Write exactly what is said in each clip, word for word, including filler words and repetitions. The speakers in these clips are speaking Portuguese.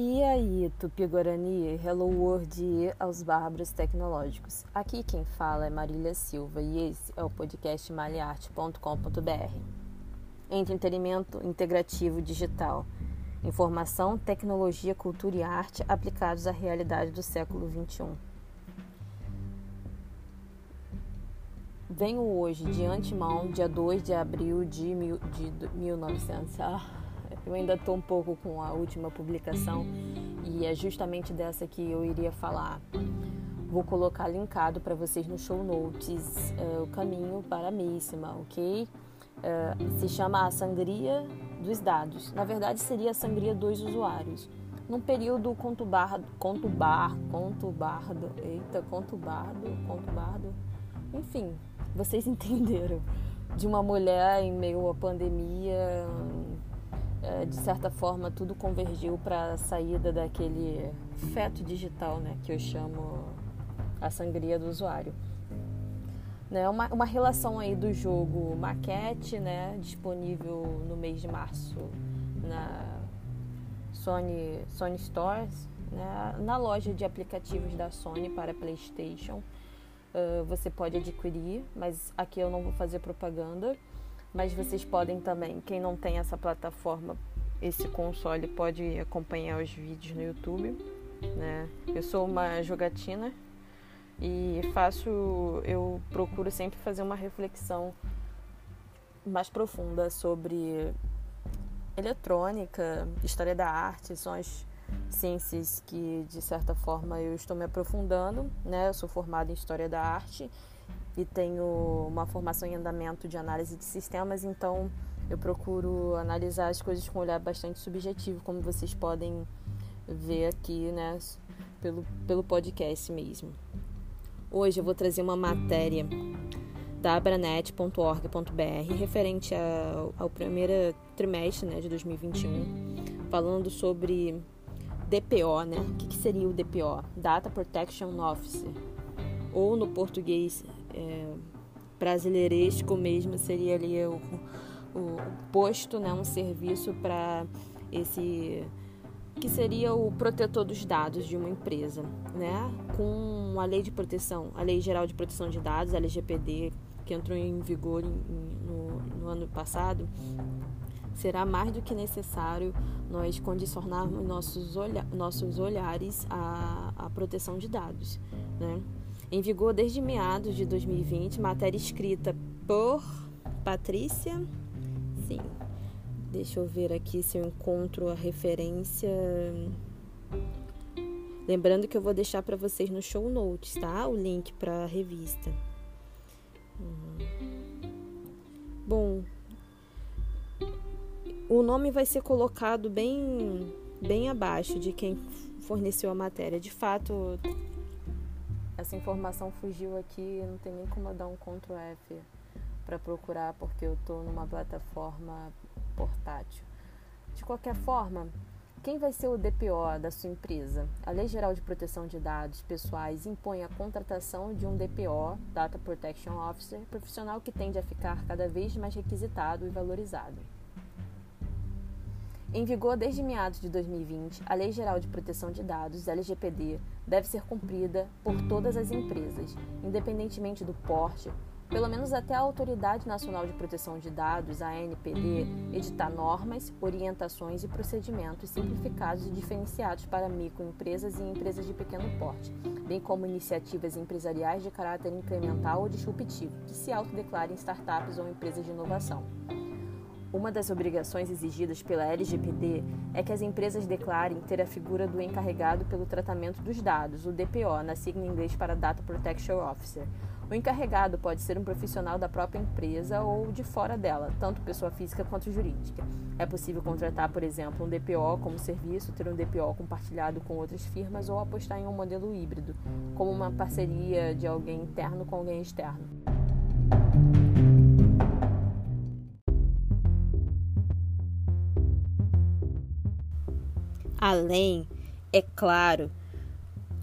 E aí, Tupi-Guarani, hello world e aos bárbaros tecnológicos. Aqui quem fala é Marília Silva e esse é o podcast maliarte ponto com ponto b r. Entretenimento integrativo digital. Informação, tecnologia, cultura e arte aplicados à realidade do século vinte e um. Venho hoje, de antemão, dia dois de abril de mil novecentos... Ah. Eu ainda estou um pouco com a última publicação e é justamente dessa que eu iria falar. Vou colocar linkado para vocês no show notes é, o caminho para a mesma, ok? É, se chama A Sangria dos Dados. Na verdade, seria A Sangria dos Usuários. Num período contubardo, contubar, contubardo, eita, contubardo, contubardo, enfim, vocês entenderam. De uma mulher em meio à pandemia... De certa forma, tudo convergiu para a saída daquele feto digital, né, que eu chamo a sangria do usuário. Né, uma, uma relação aí do jogo Maquete, né, disponível no mês de março na Sony, Sony Stores, né, na loja de aplicativos da Sony para PlayStation. Uh, você pode adquirir, mas aqui eu não vou fazer propaganda. Mas vocês podem também, quem não tem essa plataforma, esse console, pode acompanhar os vídeos no YouTube, né? Eu sou uma jogatina e faço, eu procuro sempre fazer uma reflexão mais profunda sobre eletrônica, história da arte, são as ciências que, de certa forma, eu estou me aprofundando, né? Eu sou formada em história da arte e tenho uma formação em andamento de análise de sistemas, então eu procuro analisar as coisas com um olhar bastante subjetivo, como vocês podem ver aqui, né, pelo, pelo podcast mesmo. Hoje eu vou trazer uma matéria da abranet ponto org ponto b r referente ao, ao primeiro trimestre, né, de dois mil e vinte e um, falando sobre D P O, né? O que, que seria o D P O? Data Protection Officer, ou no português... É, brasileiresco mesmo, seria ali o, o, o posto, né, um serviço para esse que seria o protetor dos dados de uma empresa, né, com a lei de proteção, a Lei Geral de Proteção de Dados, a L G P D, que entrou em vigor em, no, no ano passado. Será mais do que necessário nós condicionarmos nossos, olha, nossos olhares à, à proteção de dados, né? Em vigor desde meados de dois mil e vinte, matéria escrita por Patrícia... Sim, deixa eu ver aqui se eu encontro a referência... Lembrando que eu vou deixar para vocês no show notes, tá? O link para a revista. Bom, o nome vai ser colocado bem, bem abaixo de quem forneceu a matéria. De fato... Essa informação fugiu aqui, não tem nem como eu dar um control F para procurar, porque eu estou numa plataforma portátil. De qualquer forma, quem vai ser o D P O da sua empresa? A Lei Geral de Proteção de Dados Pessoais impõe a contratação de um D P O, Data Protection Officer, profissional que tende a ficar cada vez mais requisitado e valorizado. Em vigor desde meados de dois mil e vinte, a Lei Geral de Proteção de Dados, L G P D, deve ser cumprida por todas as empresas, independentemente do porte, pelo menos até a Autoridade Nacional de Proteção de Dados, a A N P D, editar normas, orientações e procedimentos simplificados e diferenciados para microempresas e empresas de pequeno porte, bem como iniciativas empresariais de caráter incremental ou disruptivo, que se autodeclarem startups ou empresas de inovação. Uma das obrigações exigidas pela L G P D é que as empresas declarem ter a figura do encarregado pelo tratamento dos dados, o D P O, na sigla em inglês para Data Protection Officer. O encarregado pode ser um profissional da própria empresa ou de fora dela, tanto pessoa física quanto jurídica. É possível contratar, por exemplo, um D P O como serviço, ter um D P O compartilhado com outras firmas ou apostar em um modelo híbrido, como uma parceria de alguém interno com alguém externo. Além, é claro,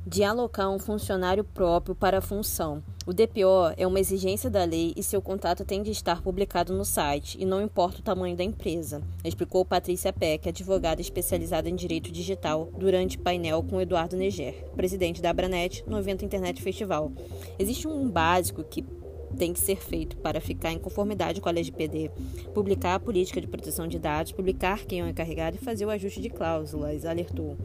de alocar um funcionário próprio para a função, O D P O é uma exigência da lei e seu contrato tem de estar publicado no site, e não importa o tamanho da empresa, explicou Patrícia Peck, advogada especializada em direito digital, durante painel com Eduardo Neger, presidente da Abranet, no evento Internet Festival. Existe um básico que tem que ser feito para ficar em conformidade com a L G P D, publicar a política de proteção de dados, publicar quem é o encarregado e fazer o ajuste de cláusulas, alertou.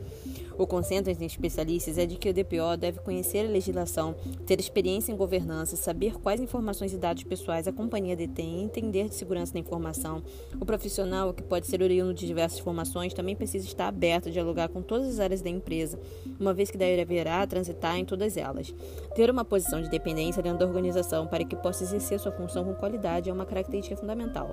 O consenso entre especialistas é de que o D P O deve conhecer a legislação, ter experiência em governança, saber quais informações e dados pessoais a companhia detém, entender de segurança da informação. O profissional, que pode ser oriundo de diversas formações, também precisa estar aberto a dialogar com todas as áreas da empresa, uma vez que deverá transitar em todas elas. Ter uma posição de dependência dentro da organização para que possa exercer sua função com qualidade é uma característica fundamental.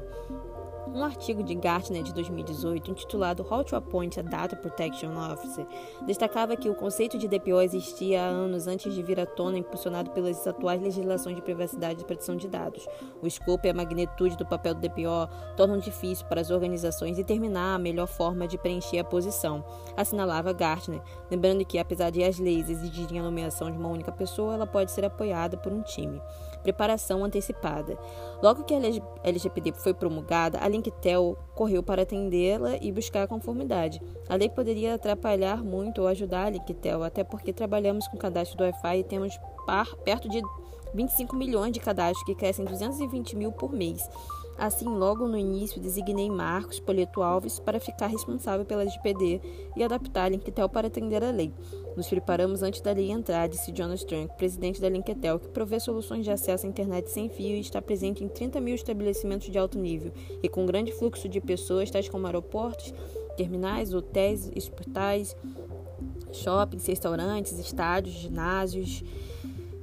Um artigo de Gartner de dois mil e dezoito, intitulado How to Appoint a Data Protection Officer, destacava que o conceito de D P O existia há anos antes de vir à tona, impulsionado pelas atuais legislações de privacidade e proteção de dados. O escopo e a magnitude do papel do D P O tornam difícil para as organizações determinar a melhor forma de preencher a posição, assinalava Gartner, lembrando que, apesar de as leis exigirem a nomeação de uma única pessoa, ela pode ser apoiada por um time. Preparação antecipada. Logo que a L G P D foi promulgada, a Linktel correu para atendê-la e buscar a conformidade. A lei poderia atrapalhar muito ou ajudar a Linktel, até porque trabalhamos com cadastro do Wi-Fi e temos par, perto de vinte e cinco milhões de cadastros, que crescem duzentos e vinte mil por mês. Assim, logo no início, designei Marcos Polieto Alves para ficar responsável pela L G P D e adaptar a Linktel para atender a lei. Nos preparamos antes da lei entrar, disse Jonas Trunk, presidente da Linktel, que provê soluções de acesso à internet sem fio e está presente em trinta mil estabelecimentos de alto nível e com grande fluxo de pessoas, tais como aeroportos, terminais, hotéis, hospitais, shoppings, restaurantes, estádios, ginásios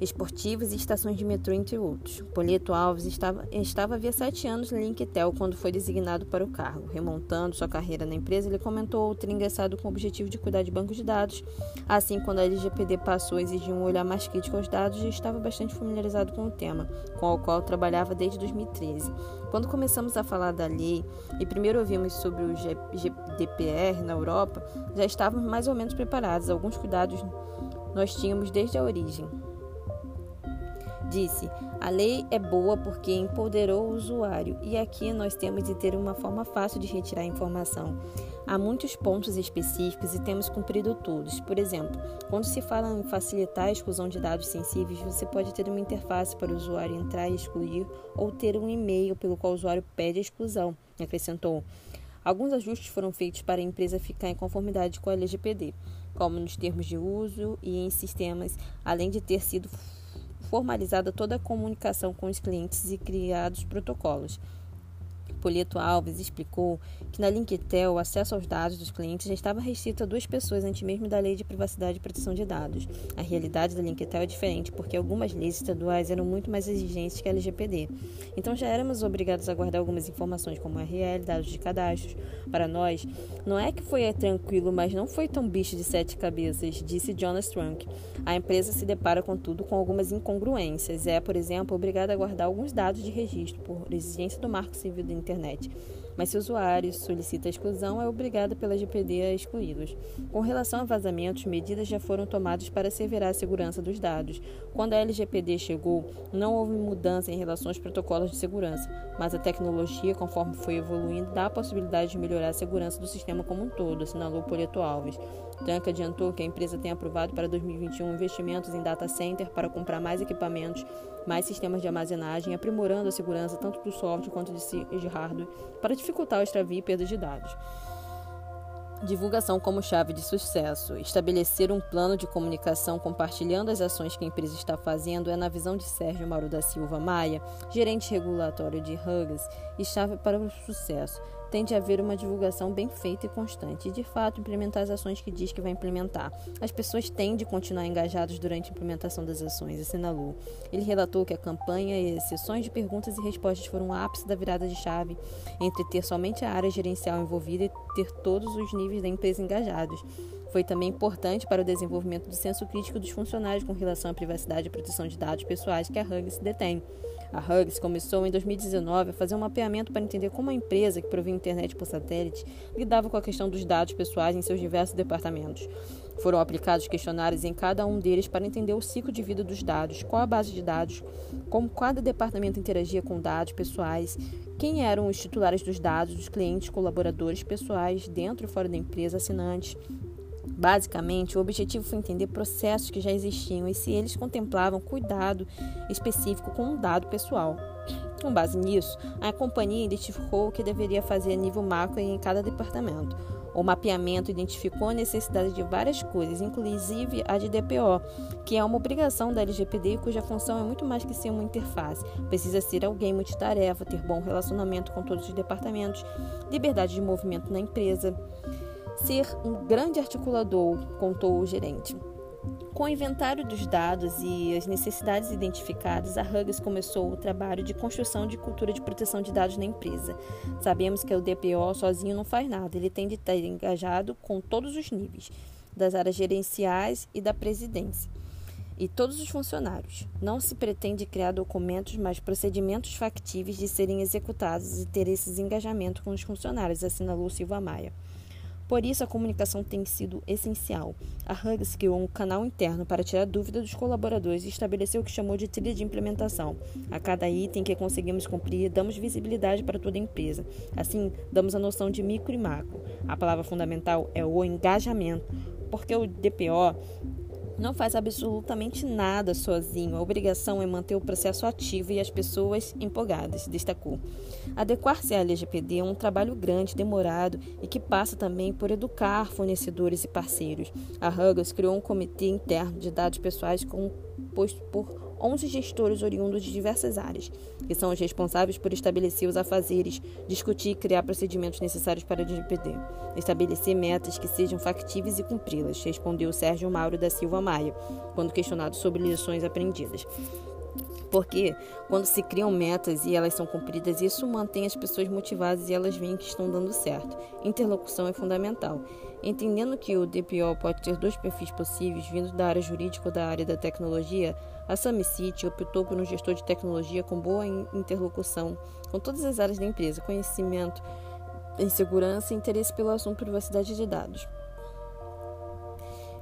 esportivos e estações de metrô, entre outros. Polieto Alves estava, estava havia sete anos na Linktel quando foi designado para o cargo. Remontando sua carreira na empresa, ele comentou ter ingressado com o objetivo de cuidar de bancos de dados. Assim, quando a L G P D passou a exigir um olhar mais crítico aos dados, já estava bastante familiarizado com o tema, com o qual trabalhava desde dois mil e treze. Quando começamos a falar da lei e primeiro ouvimos sobre o G D P R na Europa, já estávamos mais ou menos preparados. Alguns cuidados nós tínhamos desde a origem. Disse, a lei é boa porque empoderou o usuário e aqui nós temos de ter uma forma fácil de retirar a informação. Há muitos pontos específicos e temos cumprido todos. Por exemplo, quando se fala em facilitar a exclusão de dados sensíveis, você pode ter uma interface para o usuário entrar e excluir ou ter um e-mail pelo qual o usuário pede a exclusão, acrescentou. Alguns ajustes foram feitos para a empresa ficar em conformidade com a L G P D, como nos termos de uso e em sistemas, além de ter sido formalizada toda a comunicação com os clientes e criados protocolos. Polieto Alves explicou que na Linktel o acesso aos dados dos clientes já estava restrito a duas pessoas antes mesmo da Lei de Privacidade e Proteção de Dados. A realidade da Linktel é diferente, porque algumas leis estaduais eram muito mais exigentes que a L G P D. Então já éramos obrigados a guardar algumas informações como U R L, dados de cadastros. Para nós, não é que foi tranquilo, mas não foi tão bicho de sete cabeças, disse Jonas Trunk. A empresa se depara, contudo, com algumas incongruências. É, por exemplo, obrigada a guardar alguns dados de registro por exigência do Marco Civil da Internet. Mas se o usuário solicita a exclusão, é obrigado pela L G P D a excluí-los. Com relação a vazamentos, medidas já foram tomadas para asseverar a segurança dos dados. Quando a L G P D chegou, não houve mudança em relação aos protocolos de segurança, mas a tecnologia, conforme foi evoluindo, dá a possibilidade de melhorar a segurança do sistema como um todo, assinalou Polieto Alves. Trunk adiantou que a empresa tem aprovado para dois mil e vinte e um investimentos em data center para comprar mais equipamentos, mais sistemas de armazenagem, aprimorando a segurança tanto do software quanto de hardware para dificultar o extravio e perda de dados. Divulgação como chave de sucesso. Estabelecer um plano de comunicação compartilhando as ações que a empresa está fazendo é, na visão de Sérgio Mauro da Silva Maia, gerente regulatório de Huggins, e chave para o sucesso. Tem de haver uma divulgação bem feita e constante e, de fato, implementar as ações que diz que vai implementar. As pessoas têm de continuar engajadas durante a implementação das ações, assinalou. Ele relatou que a campanha e as sessões de perguntas e respostas foram o ápice da virada de chave entre ter somente a área gerencial envolvida e ter todos os níveis da empresa engajados. Foi também importante para o desenvolvimento do senso crítico dos funcionários com relação à privacidade e proteção de dados pessoais que a Huggins detém. A Huggins começou em dois mil e dezenove a fazer um mapeamento para entender como a empresa, que provém internet por satélite, lidava com a questão dos dados pessoais em seus diversos departamentos. Foram aplicados questionários em cada um deles para entender o ciclo de vida dos dados, qual a base de dados, como cada departamento interagia com dados pessoais, quem eram os titulares dos dados, os clientes, colaboradores pessoais, dentro e fora da empresa, assinantes. Basicamente, o objetivo foi entender processos que já existiam e se eles contemplavam cuidado específico com um dado pessoal. Com base nisso, a companhia identificou o que deveria fazer a nível macro em cada departamento. O mapeamento identificou a necessidade de várias coisas, inclusive a de D P O, que é uma obrigação da L G P D, cuja função é muito mais que ser uma interface. Precisa ser alguém multitarefa, ter bom relacionamento com todos os departamentos, liberdade de movimento na empresa, ser um grande articulador, contou o gerente. Com o inventário dos dados e as necessidades identificadas, a Huggins começou o trabalho de construção de cultura de proteção de dados na empresa. Sabemos que o D P O sozinho não faz nada, ele tem de estar engajado com todos os níveis, das áreas gerenciais e da presidência, e todos os funcionários. Não se pretende criar documentos, mas procedimentos factíveis de serem executados e ter esse engajamento com os funcionários, assinalou Silva Maia. Por isso, a comunicação tem sido essencial. A Huggins criou um canal interno para tirar dúvida dos colaboradores e estabeleceu o que chamou de trilha de implementação. A cada item que conseguimos cumprir, damos visibilidade para toda a empresa. Assim, damos a noção de micro e macro. A palavra fundamental é o engajamento, porque o D P O não faz absolutamente nada sozinho. A obrigação é manter o processo ativo e as pessoas empolgadas, destacou. Adequar-se à L G P D é um trabalho grande, demorado e que passa também por educar fornecedores e parceiros. A Huggins criou um comitê interno de dados pessoais composto por onze gestores oriundos de diversas áreas, que são os responsáveis por estabelecer os afazeres, discutir e criar procedimentos necessários para o L G P D, estabelecer metas que sejam factíveis e cumpri-las, respondeu Sérgio Mauro da Silva Maia, quando questionado sobre lições aprendidas. Porque quando se criam metas e elas são cumpridas, isso mantém as pessoas motivadas e elas veem que estão dando certo. Interlocução é fundamental. Entendendo que o D P O pode ter dois perfis possíveis, vindo da área jurídica ou da área da tecnologia, a SAMICIT optou por um gestor de tecnologia com boa interlocução com todas as áreas da empresa, conhecimento em segurança e interesse pelo assunto privacidade de dados.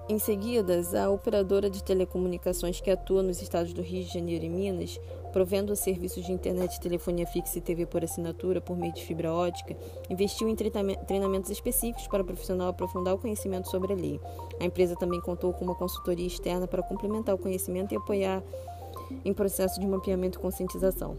Em seguida, a operadora de telecomunicações que atua nos estados do Rio de Janeiro e Minas, provendo serviços de internet, telefonia fixa e T V por assinatura por meio de fibra ótica, investiu em treinamentos específicos para o profissional aprofundar o conhecimento sobre a lei. A empresa também contou com uma consultoria externa para complementar o conhecimento e apoiar em processo de mapeamento e conscientização.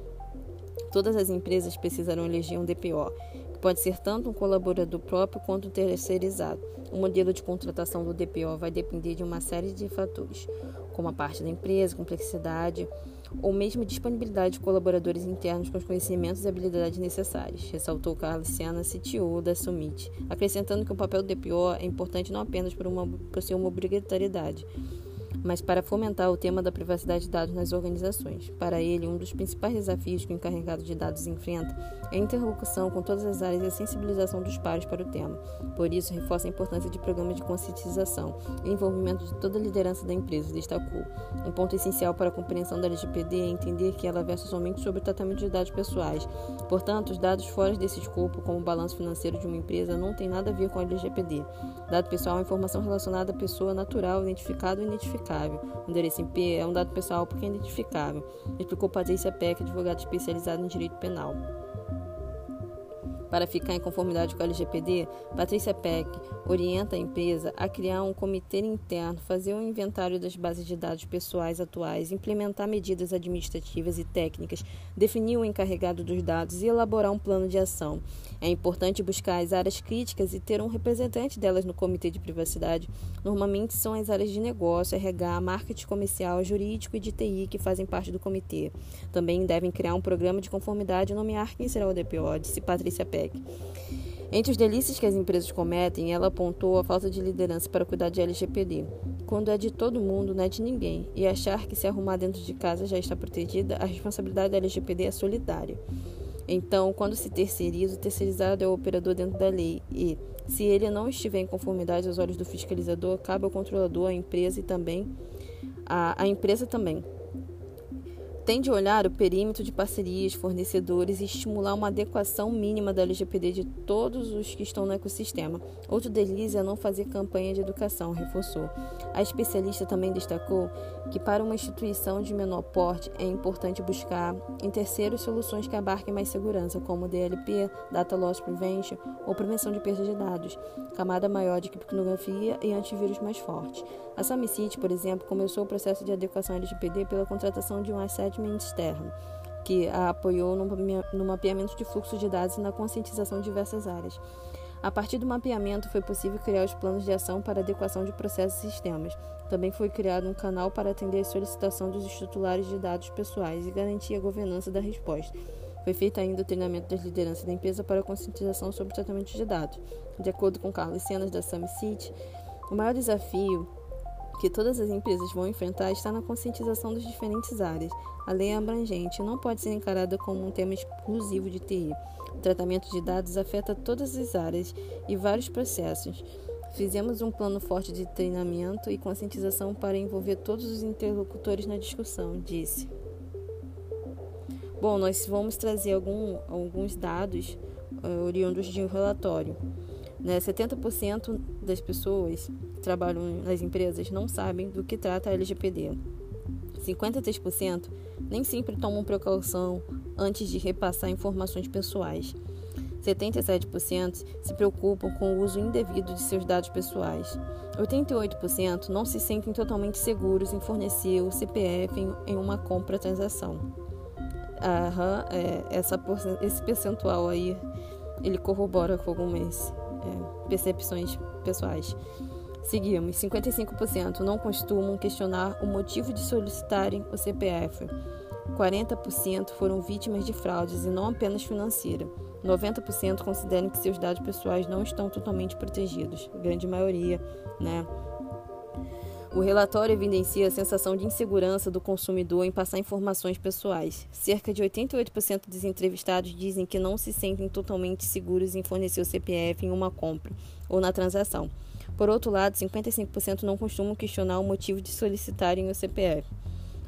Todas as empresas precisarão eleger um D P O, que pode ser tanto um colaborador próprio quanto um terceirizado. O modelo de contratação do D P O vai depender de uma série de fatores, como a parte da empresa, complexidade ou mesmo disponibilidade de colaboradores internos com os conhecimentos e habilidades necessários, ressaltou Carlos Sena, C T O da Summit, acrescentando que o papel do D P O é importante não apenas por, uma, por ser uma obrigatoriedade, mas para fomentar o tema da privacidade de dados nas organizações. Para ele, um dos principais desafios que o encarregado de dados enfrenta é a interlocução com todas as áreas e a sensibilização dos pares para o tema. Por isso, reforça a importância de programas de conscientização e envolvimento de toda a liderança da empresa, destacou. Um ponto essencial para a compreensão da L G P D é entender que ela versa somente sobre o tratamento de dados pessoais. Portanto, os dados fora desse escopo, como o balanço financeiro de uma empresa, não tem nada a ver com a L G P D. Dado pessoal é informação relacionada à pessoa natural, identificado ou identificado. O endereço I P é um dado pessoal porque é identificável, explicou Patrícia Peck, advogada especializada em direito penal. Para ficar em conformidade com a L G P D, Patrícia Peck orienta a empresa a criar um comitê interno, fazer um inventário das bases de dados pessoais atuais, implementar medidas administrativas e técnicas, definir o encarregado dos dados e elaborar um plano de ação. É importante buscar as áreas críticas e ter um representante delas no comitê de privacidade. Normalmente são as áreas de negócio, R H, marketing comercial, jurídico e de T I que fazem parte do comitê. Também devem criar um programa de conformidade e nomear quem será o D P O, disse Patrícia Peck. Entre os delícias que as empresas cometem, ela apontou a falta de liderança para cuidar de L G P D. Quando é de todo mundo, não é de ninguém, e achar que se arrumar dentro de casa já está protegida, a responsabilidade da L G P D é solidária. Então, quando se terceiriza, o terceirizado é o operador dentro da lei e, se ele não estiver em conformidade aos olhos do fiscalizador, cabe ao controlador, à empresa e também à, à empresa também. tem de olhar o perímetro de parcerias, fornecedores e estimular uma adequação mínima da L G P D de todos os que estão no ecossistema. Outro deslize é não fazer campanha de educação, reforçou. A especialista também destacou que para uma instituição de menor porte é importante buscar em terceiros soluções que abarquem mais segurança, como D L P, Data Loss Prevention ou prevenção de perda de dados, camada maior de criptografia e antivírus mais forte. A SAMICIT, por exemplo, começou o processo de adequação à L G P D pela contratação de um assessment externo, que a apoiou no mapeamento de fluxo de dados e na conscientização de diversas áreas. A partir do mapeamento, foi possível criar os planos de ação para adequação de processos e sistemas. Também foi criado um canal para atender a solicitação dos titulares de dados pessoais e garantir a governança da resposta. Foi feito ainda o treinamento das lideranças da empresa para conscientização sobre o tratamento de dados. De acordo com Carlos Sena, da SAMICIT, o maior desafio que todas as empresas vão enfrentar está na conscientização das diferentes áreas. A lei é abrangente e não pode ser encarada como um tema exclusivo de T I. O tratamento de dados afeta todas as áreas e vários processos. Fizemos um plano forte de treinamento e conscientização para envolver todos os interlocutores na discussão, disse. Bom, nós vamos trazer algum, alguns dados uh, oriundos de um relatório. Né? setenta por cento das pessoas que trabalham nas empresas não sabem do que trata a L G P D. cinquenta e três por cento nem sempre tomam precaução antes de repassar informações pessoais. setenta e sete por cento se preocupam com o uso indevido de seus dados pessoais. oitenta e oito por cento não se sentem totalmente seguros em fornecer o C P F em, em uma compra ou transação. Aham, é, essa, esse percentual aí, ele corrobora com algumas é, percepções pessoais. Seguimos, cinquenta e cinco por cento não costumam questionar o motivo de solicitarem o C P F. quarenta por cento foram vítimas de fraudes e não apenas financeira. noventa por cento consideram que seus dados pessoais não estão totalmente protegidos. Grande maioria, né? O relatório evidencia a sensação de insegurança do consumidor em passar informações pessoais. Cerca de oitenta e oito por cento dos entrevistados dizem que não se sentem totalmente seguros em fornecer o C P F em uma compra ou na transação. Por outro lado, cinquenta e cinco por cento não costumam questionar o motivo de solicitarem o C P F.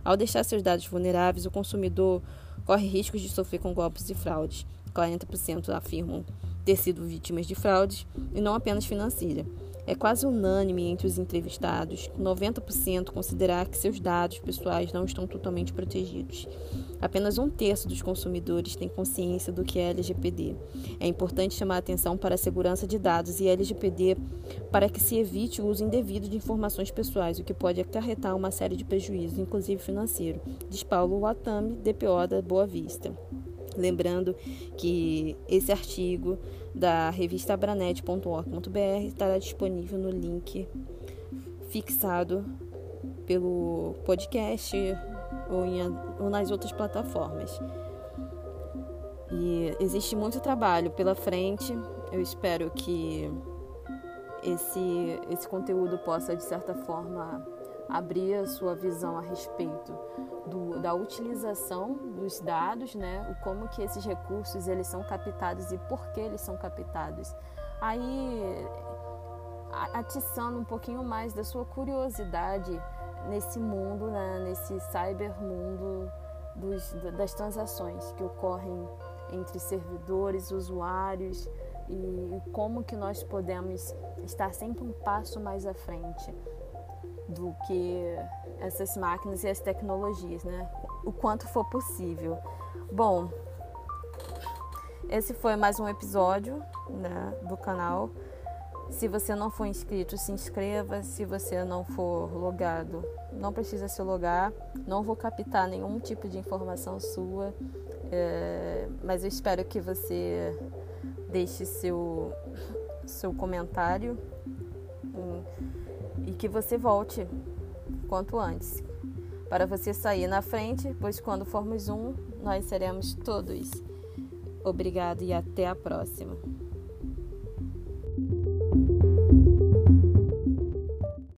Ao deixar seus dados vulneráveis, o consumidor corre riscos de sofrer com golpes e fraudes. quarenta por cento afirmam ter sido vítimas de fraudes e não apenas financeira. É quase unânime entre os entrevistados, noventa por cento considerar que seus dados pessoais não estão totalmente protegidos. Apenas um terço dos consumidores tem consciência do que é L G P D. É importante chamar a atenção para a segurança de dados e L G P D para que se evite o uso indevido de informações pessoais, o que pode acarretar uma série de prejuízos, inclusive financeiro, diz Paulo Watame, D P O da Boa Vista. Lembrando que esse artigo da revista abranet ponto org ponto br estará disponível no link fixado pelo podcast ou, em, ou nas outras plataformas. E existe muito trabalho pela frente. Eu espero que esse, esse conteúdo possa, de certa forma, abrir a sua visão a respeito do, da utilização dos dados, né? Como que esses recursos eles são captados e por que eles são captados. Aí, atiçando um pouquinho mais da sua curiosidade nesse mundo, né? Nesse cybermundo dos, das transações que ocorrem entre servidores, usuários e como que nós podemos estar sempre um passo mais à frente do que essas máquinas e as tecnologias, né? O quanto for possível. Bom, esse foi mais um episódio, né, do canal. Se você não for inscrito, se inscreva. Se você não for logado, não precisa se logar. Não vou captar nenhum tipo de informação sua, é, mas eu espero que você deixe seu, seu comentário em, e que você volte quanto antes, para você sair na frente, pois quando formos um, nós seremos todos. Obrigado e até a próxima.